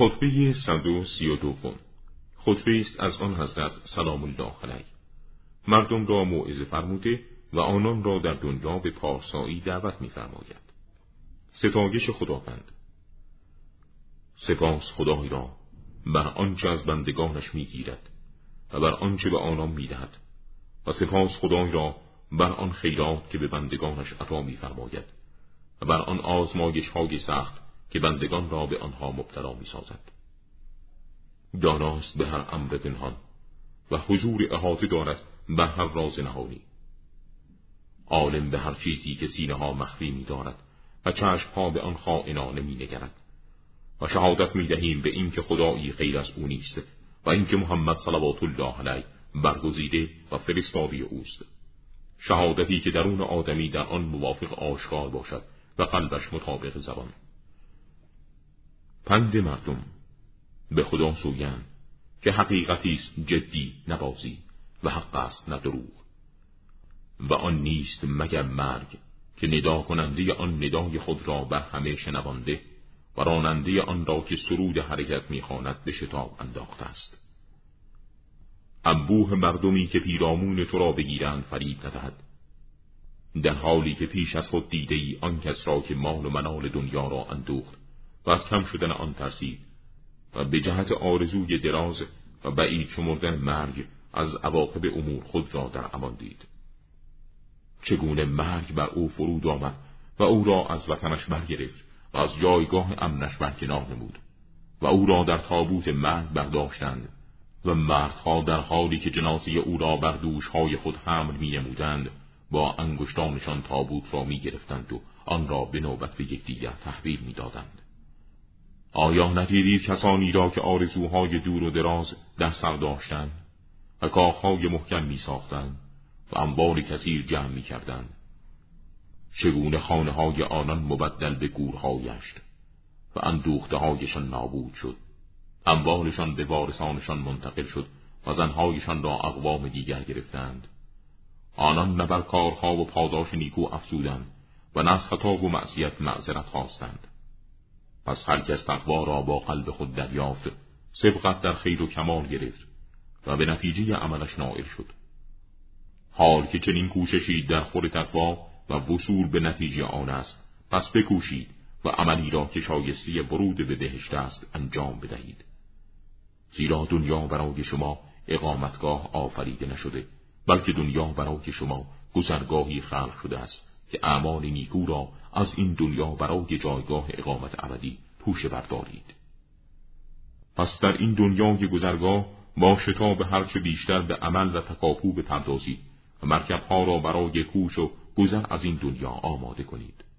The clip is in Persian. خطبه 132 خطبه است از آن حضرت سلام الله علیه. مردم را موعظه فرموده و آنان را در دنیا به پارسایی دعوت می‌فرماید. ستایش خداوند. سپاس خدای را بر آنچه از بندگانش می‌گیرد و بر آنچه به آنان می‌دهد و سپاس خدای را بر آن خیرات که به بندگانش عطا می‌فرماید و بر آن آزمایش‌های سخت که بندگان را به آنها مبتلا می‌سازد. داناست به هر امر پنهان و حضور احاطه دارد به هر راز نهانی. عالم به هر چیزی که سینه‌ها مخفی می‌دارد و چشم‌ها به آن خائنانه می‌نگرد. و شهادت می‌دهیم به اینکه خدایی غیر از او نیست و اینکه محمد صلوات الله علیه برگزیده و فرستاده اوست. شهادتی که درون آدمی در آن موافق آشکار باشد و قلبش مطابق زبان. پند مردم. به خدا سوگند که حقیقتی است جدی نبازی و حق است نه دروغ و آن نیست مگر مرگ که ندا کننده آن ندای خود را بر همه شنوانده و راننده آن را که سرود حرکت می‌خواند به شتاب انداخته است. انبوه مردمی که پیرامون تو را بگیرند فریب ندهد، در حالی که پیش از خود دیده‌ای آن کس را که مال و منال دنیا را اندوخت و از کم شدن آن ترسید و به جهت آرزوی دراز و بعید شمردن مرگ از عواقب امور خود را در امان دید. چگونه مرگ بر او فرود آمد و او را از وطنش برگرفت و از جایگاه امنش برکنار نمود و او را در تابوت مرگ برداشتند و مردها در حالی که جنازه او را بر دوشهای خود حمل می نمودند با انگشتانشان تابوت را می گرفتند و آن را به نوبت به یکدیگر تحویل می دادند. آیا ندیدید کسانی را که آرزوهای دور و دراز در سر داشتند و کاخهای محکم می ساختند و انبار کثیر جمع می کردند؟ چگونه خانه های آنان مبدل به گورها گشت و اندوخته هایشان نابود شد، اموالشان به وارثانشان منتقل شد و زنهایشان را اقوام دیگر گرفتند. آنان نه بر کارها و پاداش نیکو افزودند و نه از خطا و معصیت معذرت خواستند. پس هر کس تقوا را با قلب خود دریافت، سبقت در خیر و کمال گرفت و به نتیجه عملش نائل شد. حال که چنین کوششی در خور تقوا و وصول به نتیجه آن است، پس بکوشید و عملی را که شایسته ورود به بهشت است انجام بدهید. زیرا دنیا برای شما اقامتگاه آفریده نشده، بلکه دنیا برای شما گذرگاهی خلق شده است که اعمال نیکو را از این دنیا برای جایگاه اقامت ابدی پوشه بردارید. پس در این دنیای گذرگاه با شتاب هرچه بیشتر به عمل و تکاپو بپردازید و مرکب‌ها را برای کوچ و گذر از این دنیا آماده کنید.